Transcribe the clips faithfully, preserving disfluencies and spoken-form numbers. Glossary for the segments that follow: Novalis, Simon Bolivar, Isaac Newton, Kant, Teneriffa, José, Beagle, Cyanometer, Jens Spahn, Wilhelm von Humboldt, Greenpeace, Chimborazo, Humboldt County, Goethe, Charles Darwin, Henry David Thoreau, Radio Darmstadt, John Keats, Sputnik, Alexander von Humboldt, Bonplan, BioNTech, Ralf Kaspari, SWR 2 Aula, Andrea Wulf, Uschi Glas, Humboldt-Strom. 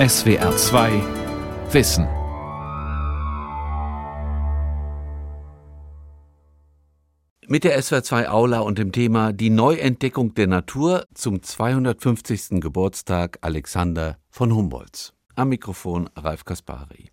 S W R zwei Wissen. Mit der S W R zwei Aula und dem Thema Die Neuentdeckung der Natur zum zweihundertfünfzigsten Geburtstag Alexander von Humboldts. Am Mikrofon Ralf Kaspari.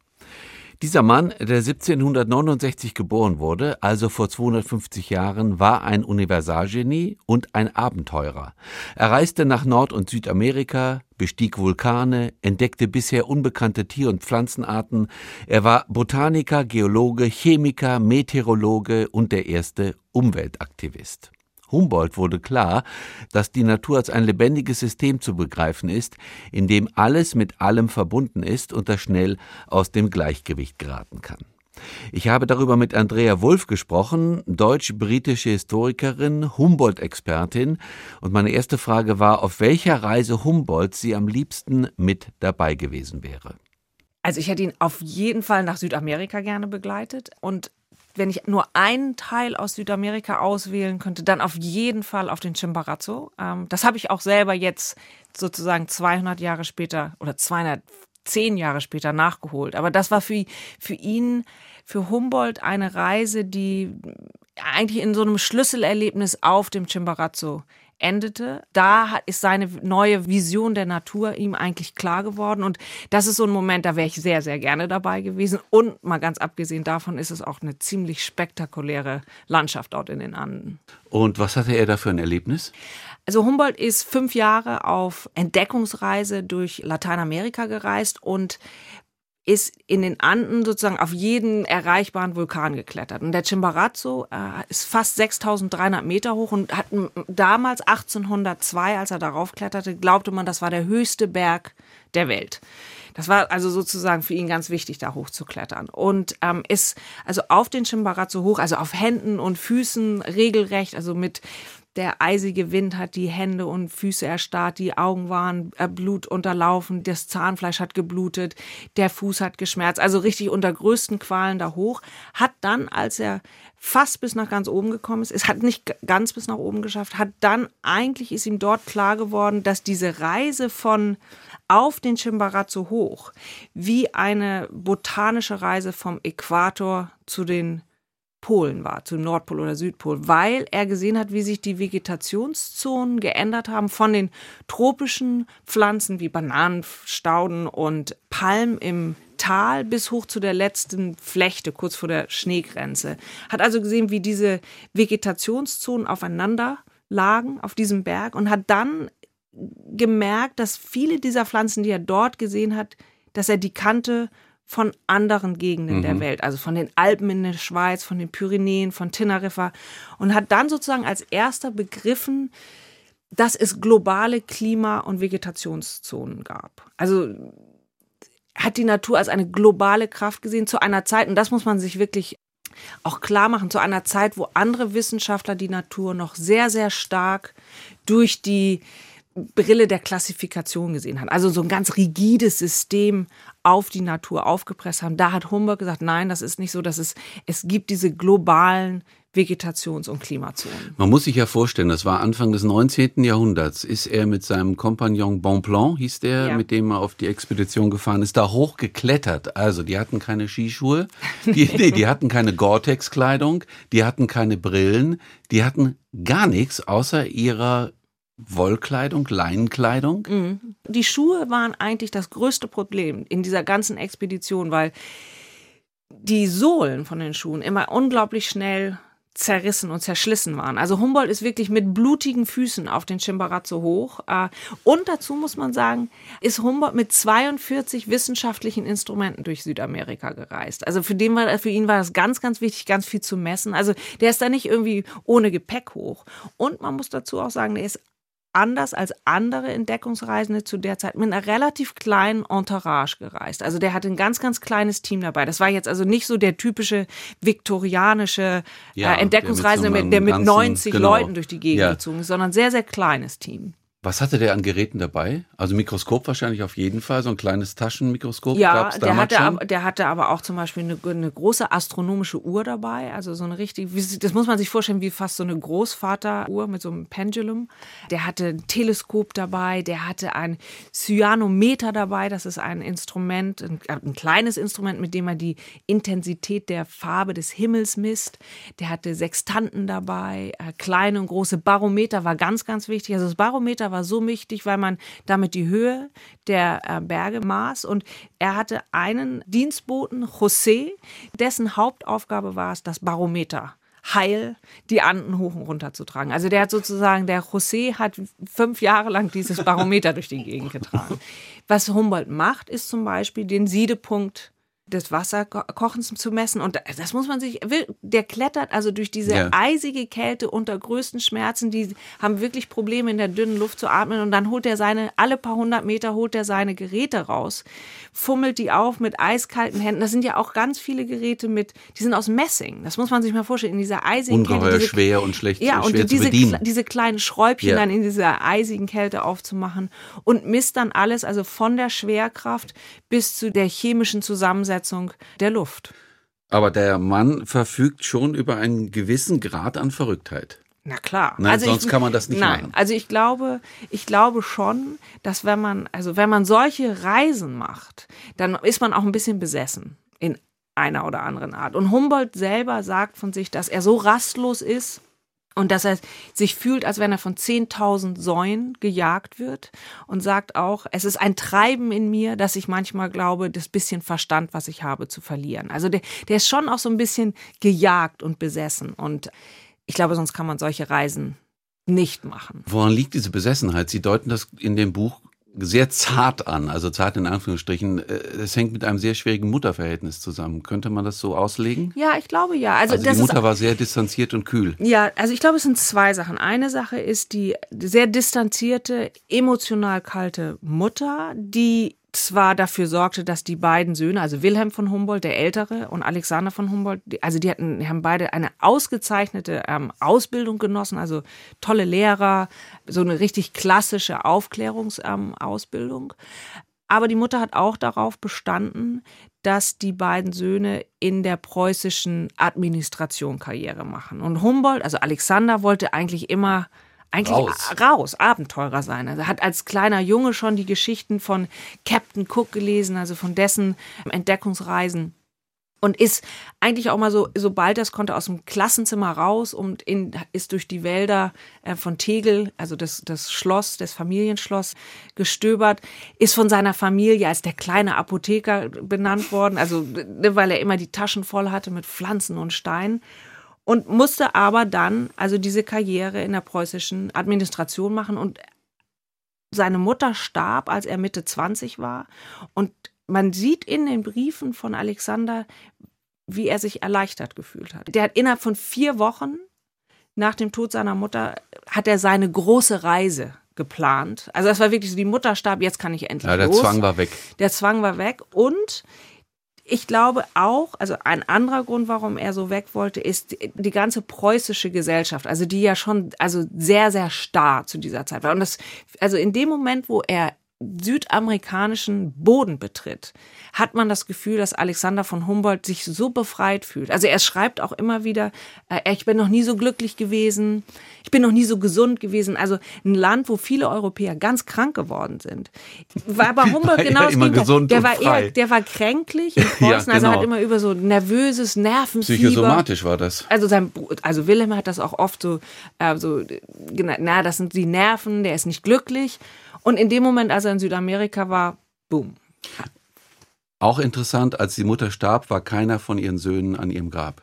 Dieser Mann, der siebzehnhundertneunundsechzig geboren wurde, also vor zweihundertfünfzig Jahren, war ein Universalgenie und ein Abenteurer. Er reiste nach Nord- und Südamerika, bestieg Vulkane, entdeckte bisher unbekannte Tier- und Pflanzenarten. Er war Botaniker, Geologe, Chemiker, Meteorologe und der erste Umweltaktivist. Humboldt wurde klar, dass die Natur als ein lebendiges System zu begreifen ist, in dem alles mit allem verbunden ist und das schnell aus dem Gleichgewicht geraten kann. Ich habe darüber mit Andrea Wulf gesprochen, deutsch-britische Historikerin, Humboldt-Expertin, und meine erste Frage war, auf welcher Reise Humboldt sie am liebsten mit dabei gewesen wäre. Also ich hätte ihn auf jeden Fall nach Südamerika gerne begleitet, und wenn ich nur einen Teil aus Südamerika auswählen könnte, dann auf jeden Fall auf den Chimborazo. Das habe ich auch selber jetzt sozusagen zweihundert Jahre später oder zweihundertzehn Jahre später nachgeholt. Aber das war für, für ihn, für Humboldt eine Reise, die eigentlich in so einem Schlüsselerlebnis auf dem Chimborazo endete. Da ist seine neue Vision der Natur ihm eigentlich klar geworden, und das ist so ein Moment, da wäre ich sehr, sehr gerne dabei gewesen, und mal ganz abgesehen davon ist es auch eine ziemlich spektakuläre Landschaft dort in den Anden. Und was hatte er da für ein Erlebnis? Also Humboldt ist fünf Jahre auf Entdeckungsreise durch Lateinamerika gereist und ist in den Anden sozusagen auf jeden erreichbaren Vulkan geklettert. Und der Chimborazo äh, ist fast sechstausenddreihundert Meter hoch und hat damals achtzehnhundertzwei, als er darauf kletterte, glaubte man, das war der höchste Berg der Welt. Das war also sozusagen für ihn ganz wichtig, da hochzuklettern. Und ähm, ist also auf den Chimborazo hoch, also auf Händen und Füßen regelrecht, also mit der eisige Wind hat die Hände und Füße erstarrt, die Augen waren blutunterlaufen, das Zahnfleisch hat geblutet, der Fuß hat geschmerzt, also richtig unter größten Qualen da hoch. Hat dann, als er fast bis nach ganz oben gekommen ist, es hat nicht ganz bis nach oben geschafft, hat dann eigentlich, ist ihm dort klar geworden, dass diese Reise von auf den Chimborazo hoch wie eine botanische Reise vom Äquator zu den Polen war, zum Nordpol oder Südpol, weil er gesehen hat, wie sich die Vegetationszonen geändert haben von den tropischen Pflanzen wie Bananen, Stauden und Palmen im Tal bis hoch zu der letzten Flechte, kurz vor der Schneegrenze. Hat also gesehen, wie diese Vegetationszonen aufeinander lagen auf diesem Berg, und hat dann gemerkt, dass viele dieser Pflanzen, die er dort gesehen hat, dass er die kannte von anderen Gegenden mhm. der Welt, also von den Alpen in der Schweiz, von den Pyrenäen, von Teneriffa, und hat dann sozusagen als erster begriffen, dass es globale Klima- und Vegetationszonen gab. Also hat die Natur als eine globale Kraft gesehen zu einer Zeit, und das muss man sich wirklich auch klar machen, zu einer Zeit, wo andere Wissenschaftler die Natur noch sehr, sehr stark durch die Brille der Klassifikation gesehen haben. Also so ein ganz rigides System auf die Natur aufgepresst haben. Da hat Humboldt gesagt, nein, das ist nicht so, dass es, es gibt diese globalen Vegetations- und Klimazonen. Man muss sich ja vorstellen, das war Anfang des neunzehnten. Jahrhunderts, ist er mit seinem Kompagnon Bonplan, hieß der, ja. mit dem er auf die Expedition gefahren ist, da hochgeklettert. Also die hatten keine Skischuhe, die, nee, die hatten keine Gore-Tex-Kleidung, die hatten keine Brillen, die hatten gar nichts außer ihrer Wollkleidung, Leinenkleidung? Mhm. Die Schuhe waren eigentlich das größte Problem in dieser ganzen Expedition, weil die Sohlen von den Schuhen immer unglaublich schnell zerrissen und zerschlissen waren. Also Humboldt ist wirklich mit blutigen Füßen auf den Chimborazo hoch. Und dazu muss man sagen, ist Humboldt mit zweiundvierzig wissenschaftlichen Instrumenten durch Südamerika gereist. Also für den war, für ihn war das ganz, ganz wichtig, ganz viel zu messen. Also der ist da nicht irgendwie ohne Gepäck hoch. Und man muss dazu auch sagen, der ist anders als andere Entdeckungsreisende zu der Zeit mit einer relativ kleinen Entourage gereist. Also der hatte ein ganz, ganz kleines Team dabei. Das war jetzt also nicht so der typische viktorianische ja, äh, Entdeckungsreisende, der mit, so mit, der mit ganzen, neunzig genau. Leuten durch die Gegend ja. gezogen ist, sondern ein sehr, sehr kleines Team. Was hatte der an Geräten dabei? Also Mikroskop wahrscheinlich auf jeden Fall, so ein kleines Taschenmikroskop ja, gab es damals hatte, schon. Ja, der hatte aber auch zum Beispiel eine, eine große astronomische Uhr dabei, also so eine richtige, das muss man sich vorstellen, wie fast so eine Großvateruhr mit so einem Pendulum. Der hatte ein Teleskop dabei, der hatte ein Cyanometer dabei, das ist ein Instrument, ein, ein kleines Instrument, mit dem er die Intensität der Farbe des Himmels misst. Der hatte Sextanten dabei, kleine und große Barometer, war ganz, ganz wichtig. Also das Barometer war so wichtig, weil man damit die Höhe der Berge maß. Und er hatte einen Dienstboten, José, dessen Hauptaufgabe war es, das Barometer heil die Anden hoch und runter zu tragen. Also der hat sozusagen, der José hat fünf Jahre lang dieses Barometer durch die Gegend getragen. Was Humboldt macht, ist zum Beispiel den Siedepunkt des Wasserkochens zu messen. Und das muss man sich, der klettert also durch diese ja. eisige Kälte unter größten Schmerzen, die haben wirklich Probleme in der dünnen Luft zu atmen und dann holt er seine, alle paar hundert Meter holt er seine Geräte raus, fummelt die auf mit eiskalten Händen. Das sind ja auch ganz viele Geräte mit, die sind aus Messing. Das muss man sich mal vorstellen, in dieser eisigen Ungeheuer Kälte. Ungeheuer schwer und schlecht ja, und schwer diese, zu bedienen. Diese kleinen Schräubchen ja. dann in dieser eisigen Kälte aufzumachen und misst dann alles, also von der Schwerkraft bis zu der chemischen Zusammensetzung der Luft. Aber der Mann verfügt schon über einen gewissen Grad an Verrücktheit. Na klar. Nein, also sonst ich, kann man das nicht nein. machen. Also ich glaube, ich glaube schon, dass wenn man, also wenn man solche Reisen macht, dann ist man auch ein bisschen besessen in einer oder anderen Art. Und Humboldt selber sagt von sich, dass er so rastlos ist, und dass er sich fühlt, als wenn er von zehntausend Säuen gejagt wird und sagt auch, es ist ein Treiben in mir, dass ich manchmal glaube, das bisschen Verstand, was ich habe, zu verlieren. Also der, der ist schon auch so ein bisschen gejagt und besessen und ich glaube, sonst kann man solche Reisen nicht machen. Woran liegt diese Besessenheit? Sie deuten das in dem Buch sehr zart an, also zart in Anführungsstrichen. Es hängt mit einem sehr schwierigen Mutterverhältnis zusammen. Könnte man das so auslegen? Ja, ich glaube ja. Also, also das die Mutter ist, war sehr distanziert und kühl. Ja, also ich glaube, es sind zwei Sachen. Eine Sache ist die sehr distanzierte, emotional kalte Mutter, die zwar dafür sorgte, dass die beiden Söhne, also Wilhelm von Humboldt, der Ältere, und Alexander von Humboldt, also die hatten, haben beide eine ausgezeichnete ähm, Ausbildung genossen, also tolle Lehrer, so eine richtig klassische Aufklärungsausbildung. Ähm, Aber die Mutter hat auch darauf bestanden, dass die beiden Söhne in der preußischen Administration Karriere machen. Und Humboldt, also Alexander, wollte eigentlich immer Eigentlich raus. raus, Abenteurer sein. Also hat als kleiner Junge schon die Geschichten von Captain Cook gelesen, also von dessen Entdeckungsreisen. Und ist eigentlich auch mal so, sobald er es konnte, aus dem Klassenzimmer raus und in, ist durch die Wälder von Tegel, also das, das Schloss, das Familienschloss, gestöbert. Ist von seiner Familie als der kleine Apotheker benannt worden, also weil er immer die Taschen voll hatte mit Pflanzen und Steinen. Und musste aber dann also diese Karriere in der preußischen Administration machen. Und seine Mutter starb, als er Mitte zwanzig war. Und man sieht in den Briefen von Alexander, wie er sich erleichtert gefühlt hat. Der hat innerhalb von vier Wochen nach dem Tod seiner Mutter, hat er seine große Reise geplant. Also das war wirklich so, die Mutter starb, jetzt kann ich endlich ja, der los. Der Zwang war weg. Der Zwang war weg und... Ich glaube auch, also ein anderer Grund, warum er so weg wollte, ist die ganze preußische Gesellschaft, also die ja schon also sehr, sehr starr zu dieser Zeit war. Und das, also in dem Moment, wo er südamerikanischen Boden betritt, hat man das Gefühl, dass Alexander von Humboldt sich so befreit fühlt. Also er schreibt auch immer wieder, äh, ich bin noch nie so glücklich gewesen, ich bin noch nie so gesund gewesen. Also ein Land, wo viele Europäer ganz krank geworden sind. War bei Humboldt war genau das Gegenteil. Der war eher, der war kränklich in Preußen, ja, genau. Also hat immer über so nervöses Nervenfieber. Psychosomatisch war das. Also sein, also Wilhelm hat das auch oft so, äh, so genannt, na, das sind die Nerven, der ist nicht glücklich. Und in dem Moment, als er in Südamerika war, boom. Auch interessant, als die Mutter starb, war keiner von ihren Söhnen an ihrem Grab.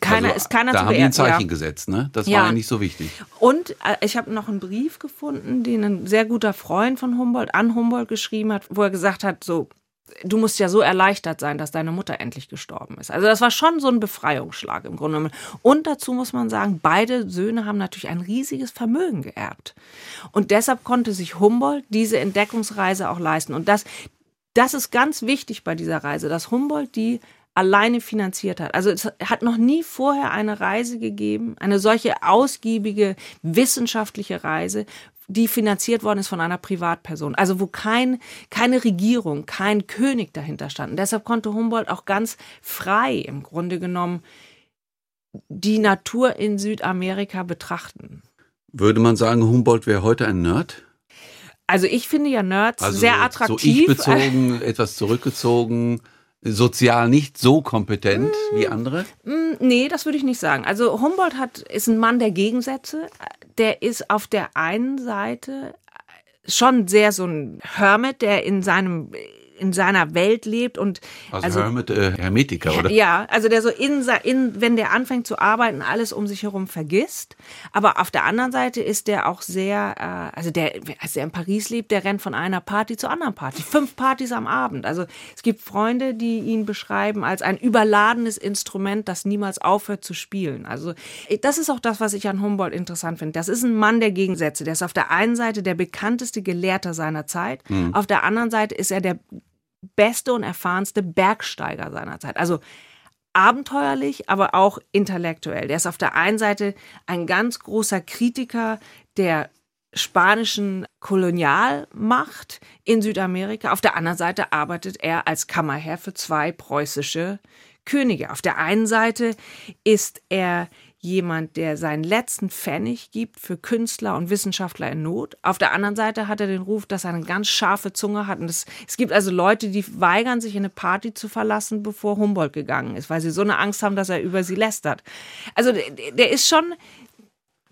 Keiner, also, ist keiner da zu haben die ein Zeichen ja. gesetzt, ne? Das ja. war ja nicht so wichtig. Und äh, ich habe noch einen Brief gefunden, den ein sehr guter Freund von Humboldt an Humboldt geschrieben hat, wo er gesagt hat, so, du musst ja so erleichtert sein, dass deine Mutter endlich gestorben ist. Also das war schon so ein Befreiungsschlag im Grunde genommen. Und dazu muss man sagen, beide Söhne haben natürlich ein riesiges Vermögen geerbt. Und deshalb konnte sich Humboldt diese Entdeckungsreise auch leisten. Und das, das ist ganz wichtig bei dieser Reise, dass Humboldt die alleine finanziert hat. Also es hat noch nie vorher eine Reise gegeben, eine solche ausgiebige wissenschaftliche Reise, die finanziert worden ist von einer Privatperson. Also wo kein, keine Regierung, kein König dahinter stand. Und deshalb konnte Humboldt auch ganz frei im Grunde genommen die Natur in Südamerika betrachten. Würde man sagen, Humboldt wäre heute ein Nerd? Also ich finde ja Nerds also sehr attraktiv. So ich bezogen, etwas zurückgezogen, sozial nicht so kompetent mm, wie andere? Mm, nee, das würde ich nicht sagen. Also Humboldt hat, ist ein Mann der Gegensätze. Der ist auf der einen Seite schon sehr so ein Hermit, der in seinem... in seiner Welt lebt und... Also, also Hermit, äh, Hermetiker, oder? Ja, also der so in, in, wenn der anfängt zu arbeiten, alles um sich herum vergisst. Aber auf der anderen Seite ist der auch sehr, äh, also der, als der in Paris lebt, der rennt von einer Party zur anderen Party. Fünf Partys am Abend. Also es gibt Freunde, die ihn beschreiben als ein überladenes Instrument, das niemals aufhört zu spielen. Also das ist auch das, was ich an Humboldt interessant finde. Das ist ein Mann der Gegensätze. Der ist auf der einen Seite der bekannteste Gelehrter seiner Zeit. Mhm. Auf der anderen Seite ist er der beste und erfahrenste Bergsteiger seiner Zeit. Also abenteuerlich, aber auch intellektuell. Der ist auf der einen Seite ein ganz großer Kritiker der spanischen Kolonialmacht in Südamerika. Auf der anderen Seite arbeitet er als Kammerherr für zwei preußische Könige. Auf der einen Seite ist er jemand, der seinen letzten Pfennig gibt für Künstler und Wissenschaftler in Not. Auf der anderen Seite hat er den Ruf, dass er eine ganz scharfe Zunge hat. Und es, es gibt also Leute, die weigern, sich in eine Party zu verlassen, bevor Humboldt gegangen ist, weil sie so eine Angst haben, dass er über sie lästert. Also der, der ist schon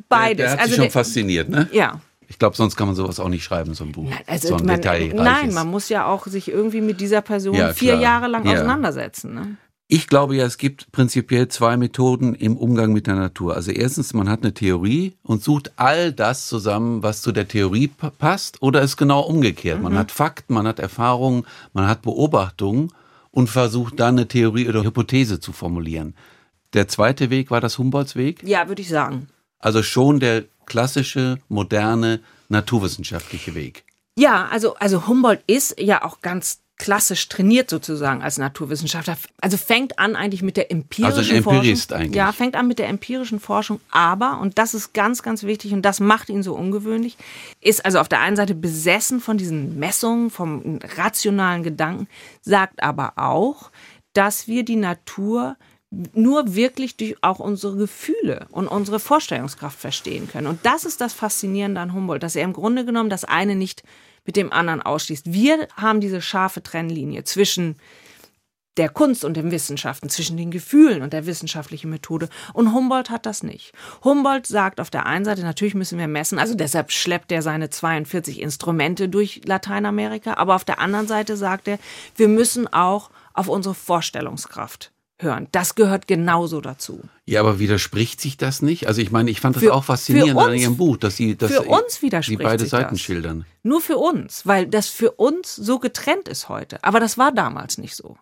beides. Der, der hat also, sich schon der, fasziniert, ne? Ja. Ich glaube, sonst kann man sowas auch nicht schreiben, so ein Buch. Also, so ein man, nein, man muss ja auch sich irgendwie mit dieser Person ja, vier klar. Jahre lang ja. auseinandersetzen, ne? Ich glaube ja, es gibt prinzipiell zwei Methoden im Umgang mit der Natur. Also erstens, man hat eine Theorie und sucht all das zusammen, was zu der Theorie passt, oder ist genau umgekehrt. Mhm. Man hat Fakten, man hat Erfahrungen, man hat Beobachtungen und versucht dann eine Theorie oder Hypothese zu formulieren. Der zweite Weg, war das Humboldts Weg? Ja, würde ich sagen. Also schon der klassische, moderne, naturwissenschaftliche Weg. Ja, also, also Humboldt ist ja auch ganz klassisch trainiert sozusagen als Naturwissenschaftler. Also fängt an eigentlich mit der empirischen Forschung. Also ein Empirist Forschung, eigentlich. Ja, fängt an mit der empirischen Forschung, aber, und das ist ganz, ganz wichtig und das macht ihn so ungewöhnlich, ist also auf der einen Seite besessen von diesen Messungen, vom rationalen Gedanken, sagt aber auch, dass wir die Natur nur wirklich durch auch unsere Gefühle und unsere Vorstellungskraft verstehen können. Und das ist das Faszinierende an Humboldt, dass er im Grunde genommen das eine nicht mit dem anderen ausschließt. Wir haben diese scharfe Trennlinie zwischen der Kunst und den Wissenschaften, zwischen den Gefühlen und der wissenschaftlichen Methode. Und Humboldt hat das nicht. Humboldt sagt auf der einen Seite, natürlich müssen wir messen, also deshalb schleppt er seine zweiundvierzig Instrumente durch Lateinamerika, aber auf der anderen Seite sagt er, wir müssen auch auf unsere Vorstellungskraft hören. Das gehört genauso dazu. Ja, aber widerspricht sich das nicht? Also ich meine, ich fand das für, auch faszinierend an Ihrem Buch, dass Sie, dass für uns widerspricht Sie beide sich Seiten das. Schildern. Nur für uns, weil das für uns so getrennt ist heute. Aber das war damals nicht so.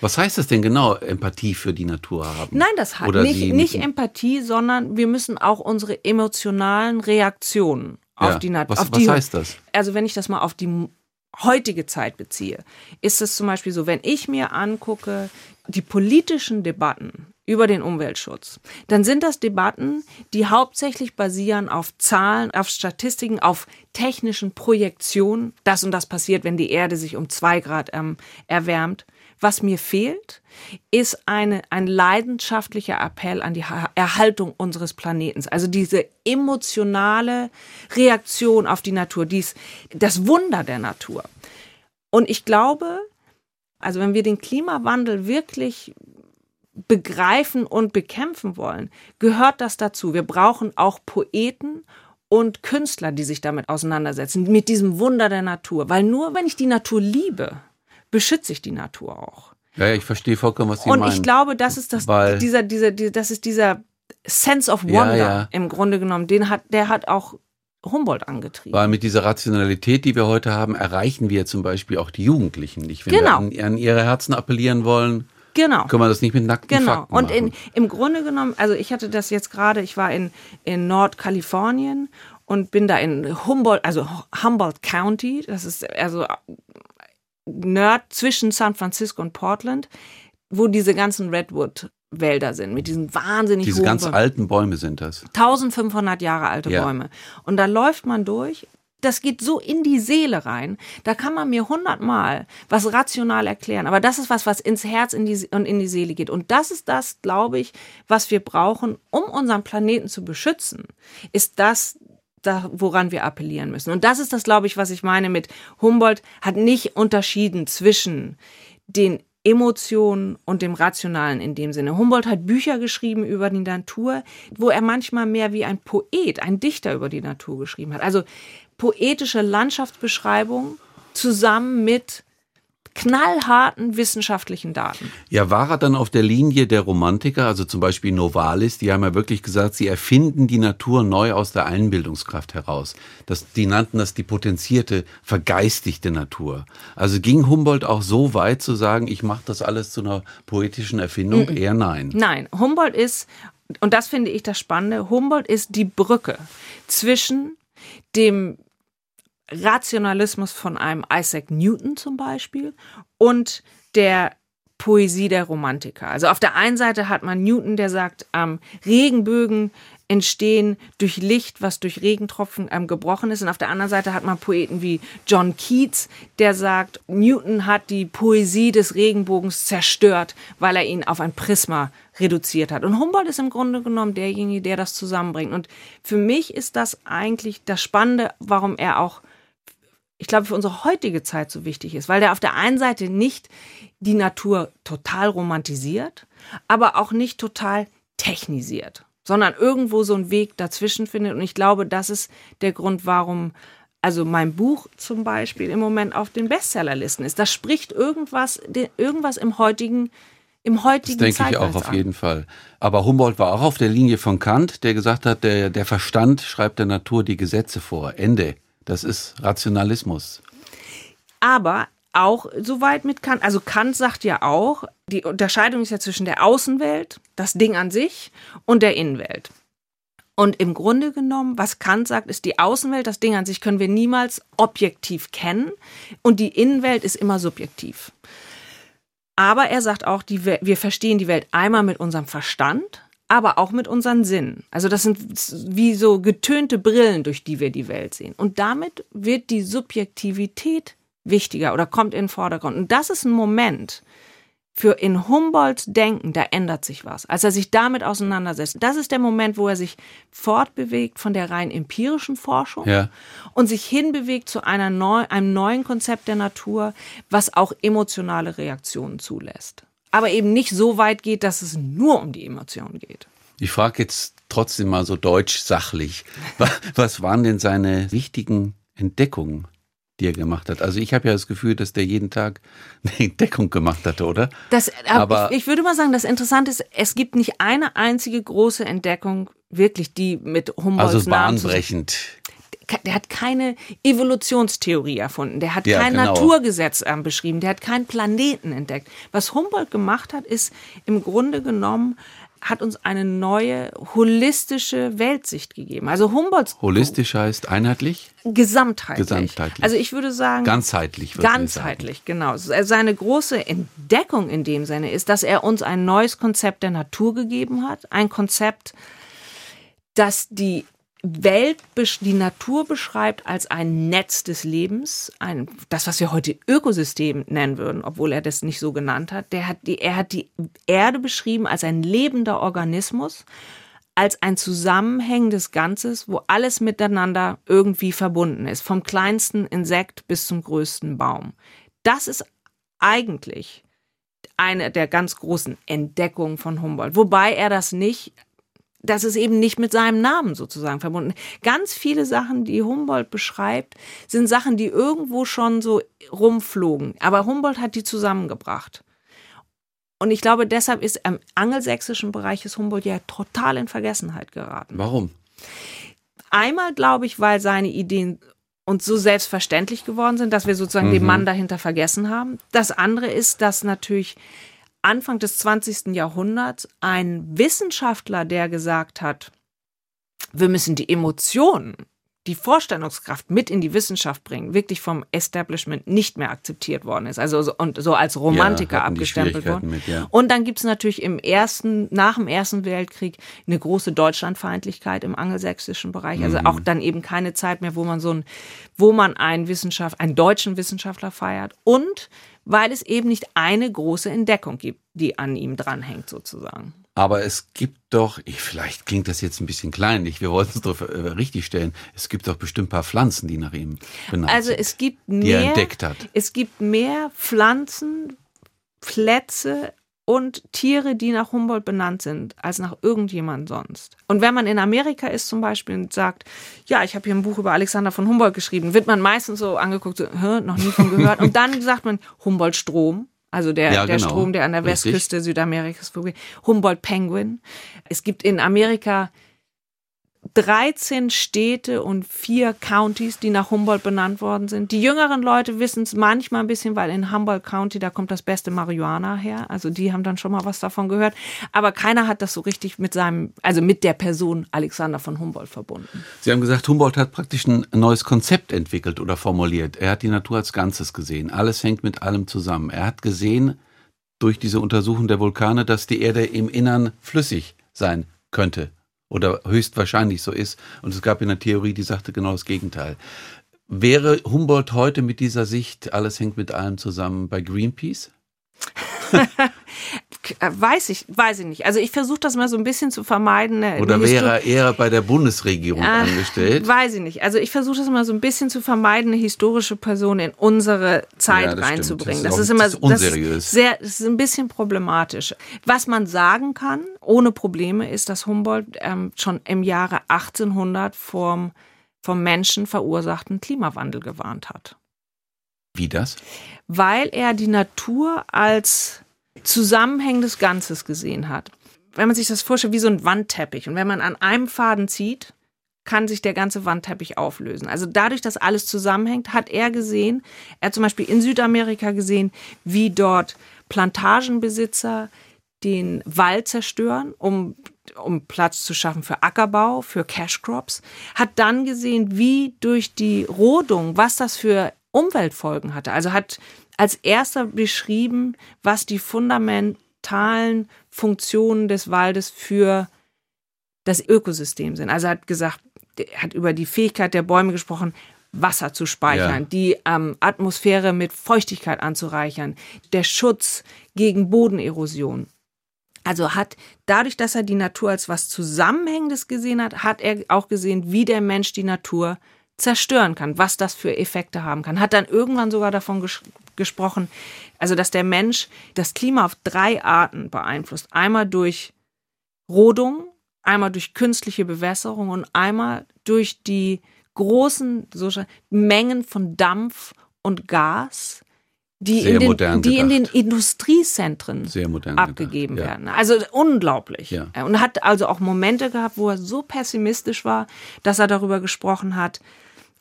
Was heißt das denn genau, Empathie für die Natur haben? Nein, das heißt nicht, nicht Empathie, sondern wir müssen auch unsere emotionalen Reaktionen ja, auf die Natur. Was, was heißt das? Also wenn ich das mal auf die heutige Zeit beziehe, ist es zum Beispiel so, wenn ich mir angucke, die politischen Debatten über den Umweltschutz, dann sind das Debatten, die hauptsächlich basieren auf Zahlen, auf Statistiken, auf technischen Projektionen. Das und das passiert, wenn die Erde sich um zwei Grad ähm, erwärmt. Was mir fehlt, ist eine, ein leidenschaftlicher Appell an die Erhaltung unseres Planeten. Also diese emotionale Reaktion auf die Natur, dies, das Wunder der Natur. Und ich glaube, also wenn wir den Klimawandel wirklich begreifen und bekämpfen wollen, gehört das dazu. Wir brauchen auch Poeten und Künstler, die sich damit auseinandersetzen, mit diesem Wunder der Natur. Weil nur wenn ich die Natur liebe, beschütze ich die Natur auch. Ja, ja, ich verstehe vollkommen, was Sie und meinen. Und ich glaube, das ist das, dieser, dieser, dieser, das ist dieser Sense of Wonder ja, ja. im Grunde genommen. Den hat, der hat auch Humboldt angetrieben. Weil mit dieser Rationalität, die wir heute haben, erreichen wir zum Beispiel auch die Jugendlichen nicht. Wenn genau. wir an, an ihre Herzen appellieren wollen, genau. können wir das nicht mit nackten genau. Fakten machen. Und in, im Grunde genommen, also ich hatte das jetzt gerade, ich war in, in Nordkalifornien und bin da in Humboldt, also Humboldt County, das ist also Nord zwischen San Francisco und Portland, wo diese ganzen Redwood-Wälder sind, mit diesen wahnsinnig Diese hohen... Diese ganz Bäumen. Alten Bäume sind das. eintausendfünfhundert Jahre alte ja. Bäume. Und da läuft man durch das geht so in die Seele rein, da kann man mir hundertmal was rational erklären, aber das ist was, was ins Herz in die, und in die Seele geht. Und das ist das, glaube ich, was wir brauchen, um unseren Planeten zu beschützen, ist das, da, woran wir appellieren müssen. Und das ist das, glaube ich, was ich meine mit Humboldt hat nicht unterschieden zwischen den Emotionen und dem Rationalen in dem Sinne. Humboldt hat Bücher geschrieben über die Natur, wo er manchmal mehr wie ein Poet, ein Dichter über die Natur geschrieben hat. Also poetische Landschaftsbeschreibung zusammen mit knallharten wissenschaftlichen Daten. Ja, war er dann auf der Linie der Romantiker, also zum Beispiel Novalis, die haben ja wirklich gesagt, sie erfinden die Natur neu aus der Einbildungskraft heraus. Das, die nannten das die potenzierte, vergeistigte Natur. Also ging Humboldt auch so weit zu sagen, ich mache das alles zu einer poetischen Erfindung? Mm-mm. Eher nein. Nein, Humboldt ist, und das finde ich das Spannende, Humboldt ist die Brücke zwischen dem Rationalismus von einem Isaac Newton zum Beispiel und der Poesie der Romantiker. Also auf der einen Seite hat man Newton, der sagt, ähm, Regenbögen entstehen durch Licht, was durch Regentropfen ähm, gebrochen ist. Und auf der anderen Seite hat man Poeten wie John Keats, der sagt, Newton hat die Poesie des Regenbogens zerstört, weil er ihn auf ein Prisma reduziert hat. Und Humboldt ist im Grunde genommen derjenige, der das zusammenbringt. Und für mich ist das eigentlich das Spannende, warum er auch, ich glaube, für unsere heutige Zeit so wichtig ist, weil der auf der einen Seite nicht die Natur total romantisiert, aber auch nicht total technisiert, sondern irgendwo so einen Weg dazwischen findet. Und ich glaube, das ist der Grund, warum also mein Buch zum Beispiel im Moment auf den Bestsellerlisten ist. Das spricht irgendwas, irgendwas im heutigen Im heutigen Das denke ich auch auf jeden Fall. Aber Humboldt war auch auf der Linie von Kant, der gesagt hat, der, der Verstand schreibt der Natur die Gesetze vor. Ende. Das ist Rationalismus. Aber auch soweit mit Kant, also Kant sagt ja auch, die Unterscheidung ist ja zwischen der Außenwelt, das Ding an sich, und der Innenwelt. Und im Grunde genommen, was Kant sagt, ist die Außenwelt, das Ding an sich können wir niemals objektiv kennen und die Innenwelt ist immer subjektiv. Aber er sagt auch, die We- wir verstehen die Welt einmal mit unserem Verstand, aber auch mit unseren Sinnen. Also das sind wie so getönte Brillen, durch die wir die Welt sehen. Und damit wird die Subjektivität wichtiger oder kommt in den Vordergrund. Und das ist ein Moment für in Humboldts Denken, da ändert sich was. Als er sich damit auseinandersetzt, das ist der Moment, wo er sich fortbewegt von der rein empirischen Forschung ja. und sich hinbewegt zu einer neu, einem neuen Konzept der Natur, was auch emotionale Reaktionen zulässt. Aber eben nicht so weit geht, dass es nur um die Emotionen geht. Ich frage jetzt trotzdem mal so deutsch sachlich, was waren denn seine wichtigen Entdeckungen, die er gemacht hat? Also ich habe ja das Gefühl, dass der jeden Tag eine Entdeckung gemacht hatte, oder? Das, aber aber ich, ich würde mal sagen, das Interessante ist, es gibt nicht eine einzige große Entdeckung, wirklich, die mit Humboldts also Namen... Also bahnbrechend. Der hat keine Evolutionstheorie erfunden, der hat ja, kein genau. Naturgesetz äh, beschrieben, der hat keinen Planeten entdeckt. Was Humboldt gemacht hat, ist im Grunde genommen, hat uns eine neue holistische Weltsicht gegeben. Also Humboldts... Holistisch heißt einheitlich? Gesamtheitlich. Gesamtheitlich. Also ich würde sagen... Ganzheitlich. Würde ganzheitlich, ich sagen. Genau. Seine große Entdeckung in dem Sinne ist, dass er uns ein neues Konzept der Natur gegeben hat. Ein Konzept, das die Welt, die Natur beschreibt als ein Netz des Lebens, ein, das, was wir heute Ökosystem nennen würden, obwohl er das nicht so genannt hat. Der hat die, er hat die Erde beschrieben als ein lebender Organismus, als ein zusammenhängendes Ganzes, wo alles miteinander irgendwie verbunden ist, vom kleinsten Insekt bis zum größten Baum. Das ist eigentlich eine der ganz großen Entdeckungen von Humboldt, wobei er das nicht... Das ist eben nicht mit seinem Namen sozusagen verbunden. Ganz viele Sachen, die Humboldt beschreibt, sind Sachen, die irgendwo schon so rumflogen. Aber Humboldt hat die zusammengebracht. Und ich glaube, deshalb ist im angelsächsischen Bereich ist Humboldt ja total in Vergessenheit geraten. Warum? Einmal, glaube ich, weil seine Ideen uns so selbstverständlich geworden sind, dass wir sozusagen mhm. den Mann dahinter vergessen haben. Das andere ist, dass natürlich... Anfang des zwanzigsten Jahrhunderts ein Wissenschaftler, der gesagt hat, wir müssen die Emotionen, die Vorstellungskraft mit in die Wissenschaft bringen, wirklich vom Establishment nicht mehr akzeptiert worden ist. Also so, und so als Romantiker ja, abgestempelt worden. Mit, ja. Und dann gibt es natürlich im ersten, nach dem Ersten Weltkrieg eine große Deutschlandfeindlichkeit im angelsächsischen Bereich. Also mhm. auch dann eben keine Zeit mehr, wo man so ein, wo man einen Wissenschaft, einen deutschen Wissenschaftler feiert. Und weil es eben nicht eine große Entdeckung gibt, die an ihm dranhängt sozusagen. Aber es gibt doch, ich, vielleicht klingt das jetzt ein bisschen kleinlich, wir wollten es doch äh, richtig stellen, es gibt doch bestimmt ein paar Pflanzen, die nach ihm benannt also sind, es gibt mehr, die er entdeckt hat. Es gibt mehr Pflanzen, Plätze und Tiere, die nach Humboldt benannt sind, als nach irgendjemand sonst. Und wenn man in Amerika ist zum Beispiel und sagt, ja, ich habe hier ein Buch über Alexander von Humboldt geschrieben, wird man meistens so angeguckt, so, hä, noch nie von gehört. Und dann sagt man Humboldt-Strom. Also der, ja, der genau. Strom, der an der Richtig. Westküste Südamerikas vorbei. Humboldt Penguin. Es gibt in Amerika dreizehn Städte und vier Countys, die nach Humboldt benannt worden sind. Die jüngeren Leute wissen es manchmal ein bisschen, weil in Humboldt County, da kommt das beste Marihuana her. Also die haben dann schon mal was davon gehört. Aber keiner hat das so richtig mit seinem, also mit der Person Alexander von Humboldt verbunden. Sie haben gesagt, Humboldt hat praktisch ein neues Konzept entwickelt oder formuliert. Er hat die Natur als Ganzes gesehen. Alles hängt mit allem zusammen. Er hat gesehen, durch diese Untersuchung der Vulkane, dass die Erde im Innern flüssig sein könnte. Oder höchstwahrscheinlich so ist. Und es gab eine Theorie, die sagte genau das Gegenteil. Wäre Humboldt heute mit dieser Sicht, alles hängt mit allem zusammen, bei Greenpeace? Weiß ich, weiß ich nicht. Also ich versuche das mal so ein bisschen zu vermeiden. Oder wäre er eher bei der Bundesregierung äh, angestellt? Weiß ich nicht. Also ich versuche das mal so ein bisschen zu vermeiden, eine historische Person in unsere Zeit ja, reinzubringen. Das, das ist immer das ist unseriös. Das ist sehr, das ist ein bisschen problematisch. Was man sagen kann, ohne Probleme, ist, dass Humboldt ähm, schon im Jahre achtzehnhundert vom, vom Menschen verursachten Klimawandel gewarnt hat. Wie das? Weil er die Natur als zusammenhängendes Ganzes gesehen hat. Wenn man sich das vorstellt wie so ein Wandteppich und wenn man an einem Faden zieht, kann sich der ganze Wandteppich auflösen. Also dadurch, dass alles zusammenhängt, hat er gesehen, er hat zum Beispiel in Südamerika gesehen, wie dort Plantagenbesitzer den Wald zerstören, um, um Platz zu schaffen für Ackerbau, für Cash Crops, hat dann gesehen, wie durch die Rodung, was das für Umweltfolgen hatte. Also hat als erster beschrieben, was die fundamentalen Funktionen des Waldes für das Ökosystem sind. Also hat gesagt, hat über die Fähigkeit der Bäume gesprochen, Wasser zu speichern, ja. die ähm, Atmosphäre mit Feuchtigkeit anzureichern, der Schutz gegen Bodenerosion. Also hat dadurch, dass er die Natur als was Zusammenhängendes gesehen hat, hat er auch gesehen, wie der Mensch die Natur zerstören kann, was das für Effekte haben kann. Hat dann irgendwann sogar davon ges- gesprochen, also dass der Mensch das Klima auf drei Arten beeinflusst. Einmal durch Rodung, einmal durch künstliche Bewässerung und einmal durch die großen so, Mengen von Dampf und Gas, die, in den, die in den Industriezentren abgegeben gedacht, ja. werden. Also unglaublich. Ja. Und hat also auch Momente gehabt, wo er so pessimistisch war, dass er darüber gesprochen hat.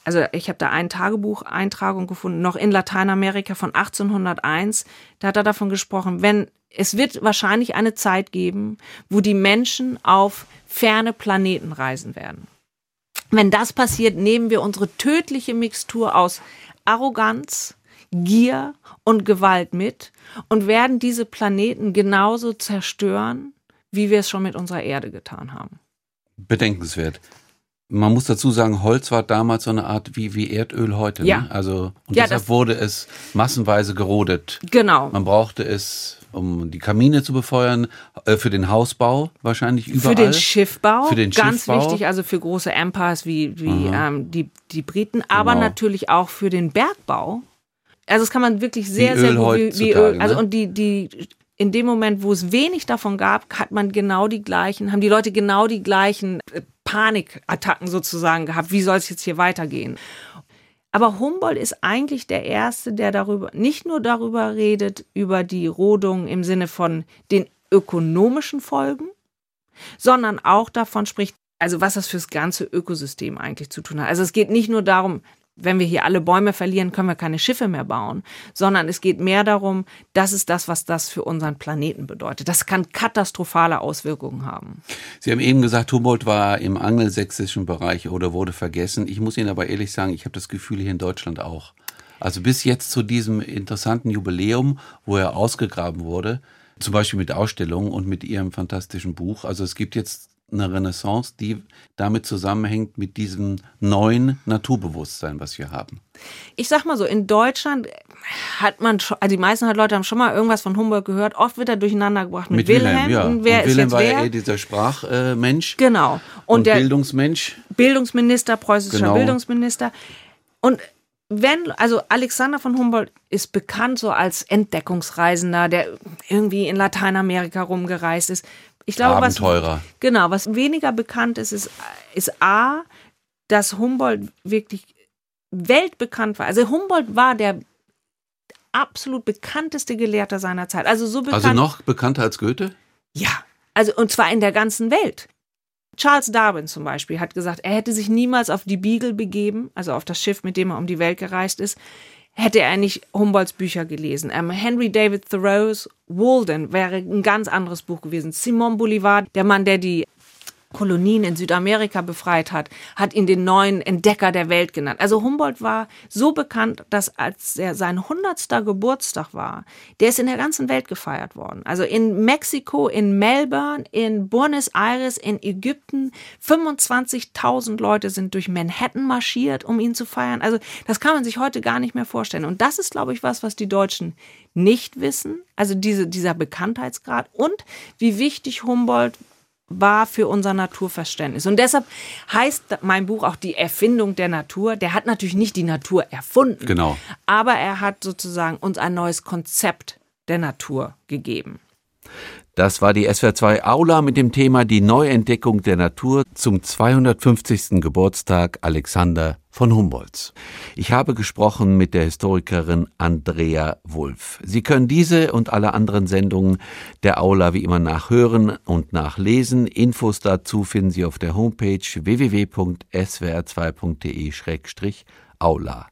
Also ich habe da einen Tagebucheintragung gefunden, noch in Lateinamerika von achtzehnhunderteins. Da hat er davon gesprochen, wenn es wird wahrscheinlich eine Zeit geben, wo die Menschen auf ferne Planeten reisen werden. Wenn das passiert, nehmen wir unsere tödliche Mixtur aus Arroganz, Gier und Gewalt mit und werden diese Planeten genauso zerstören, wie wir es schon mit unserer Erde getan haben. Bedenkenswert. Man muss dazu sagen, Holz war damals so eine Art wie, wie Erdöl heute. Ja. Ne? Also, und ja, deshalb wurde es massenweise gerodet. Genau. Man brauchte es, um die Kamine zu befeuern, äh, für den Hausbau wahrscheinlich überall. Für den Schiffbau. Für den Ganz Schiffbau. Wichtig, also für große Empires wie, wie ähm, die, die Briten, aber genau. natürlich auch für den Bergbau. Also das kann man wirklich sehr, wie sehr Öl gut, wie Öl, also ne? und die, die, in dem Moment, wo es wenig davon gab, hat man genau die gleichen, haben die Leute genau die gleichen Panikattacken sozusagen gehabt. Wie soll es jetzt hier weitergehen? Aber Humboldt ist eigentlich der Erste, der darüber, nicht nur darüber redet, über die Rodung im Sinne von den ökonomischen Folgen, sondern auch davon spricht, also was das fürs ganze Ökosystem eigentlich zu tun hat. Also es geht nicht nur darum, wenn wir hier alle Bäume verlieren, können wir keine Schiffe mehr bauen, sondern es geht mehr darum, das ist das, was das für unseren Planeten bedeutet. Das kann katastrophale Auswirkungen haben. Sie haben eben gesagt, Humboldt war im angelsächsischen Bereich oder wurde vergessen. Ich muss Ihnen aber ehrlich sagen, ich habe das Gefühl hier in Deutschland auch. Also bis jetzt zu diesem interessanten Jubiläum, wo er ausgegraben wurde, zum Beispiel mit Ausstellungen und mit Ihrem fantastischen Buch. Also es gibt jetzt eine Renaissance, die damit zusammenhängt mit diesem neuen Naturbewusstsein, was wir haben. Ich sag mal so, in Deutschland hat man schon, also die meisten Leute haben schon mal irgendwas von Humboldt gehört, oft wird er durcheinander gebracht mit, mit Wilhelm. Wilhelm, ja. Und wer und Wilhelm ist jetzt war wer? Ja eh dieser Sprachmensch. Genau. Und, und der Bildungsmensch. Bildungsminister, preußischer genau. Bildungsminister. Und wenn, also Alexander von Humboldt ist bekannt so als Entdeckungsreisender, der irgendwie in Lateinamerika rumgereist ist. Ich glaube, Abenteurer. Was, genau, was weniger bekannt ist, ist, ist A, dass Humboldt wirklich weltbekannt war. Also Humboldt war der absolut bekannteste Gelehrter seiner Zeit. Also so bekannt. Also noch bekannter als Goethe? Ja, also und zwar in der ganzen Welt. Charles Darwin zum Beispiel hat gesagt, er hätte sich niemals auf die Beagle begeben, also auf das Schiff, mit dem er um die Welt gereist ist, hätte er nicht Humboldts Bücher gelesen. Ähm, Henry David Thoreaus Walden wäre ein ganz anderes Buch gewesen. Simon Bolivar, der Mann, der die Kolonien in Südamerika befreit hat, hat ihn den neuen Entdecker der Welt genannt. Also Humboldt war so bekannt, dass als er sein hundertsten Geburtstag war, der ist in der ganzen Welt gefeiert worden. Also in Mexiko, in Melbourne, in Buenos Aires, in Ägypten. fünfundzwanzigtausend Leute sind durch Manhattan marschiert, um ihn zu feiern. Also das kann man sich heute gar nicht mehr vorstellen. Und das ist, glaube ich, was, was die Deutschen nicht wissen. Also diese, dieser Bekanntheitsgrad und wie wichtig Humboldt war für unser Naturverständnis. Und deshalb heißt mein Buch auch die Erfindung der Natur. Der hat natürlich nicht die Natur erfunden, genau, aber er hat sozusagen uns ein neues Konzept der Natur gegeben. Das war die S W R zwei Aula mit dem Thema die Neuentdeckung der Natur zum zweihundertfünfzigsten Geburtstag Alexander von Humboldts. Ich habe gesprochen mit der Historikerin Andrea Wulf. Sie können diese und alle anderen Sendungen der Aula wie immer nachhören und nachlesen. Infos dazu finden Sie auf der Homepage w w w punkt s w r zwei punkt d e slash aula.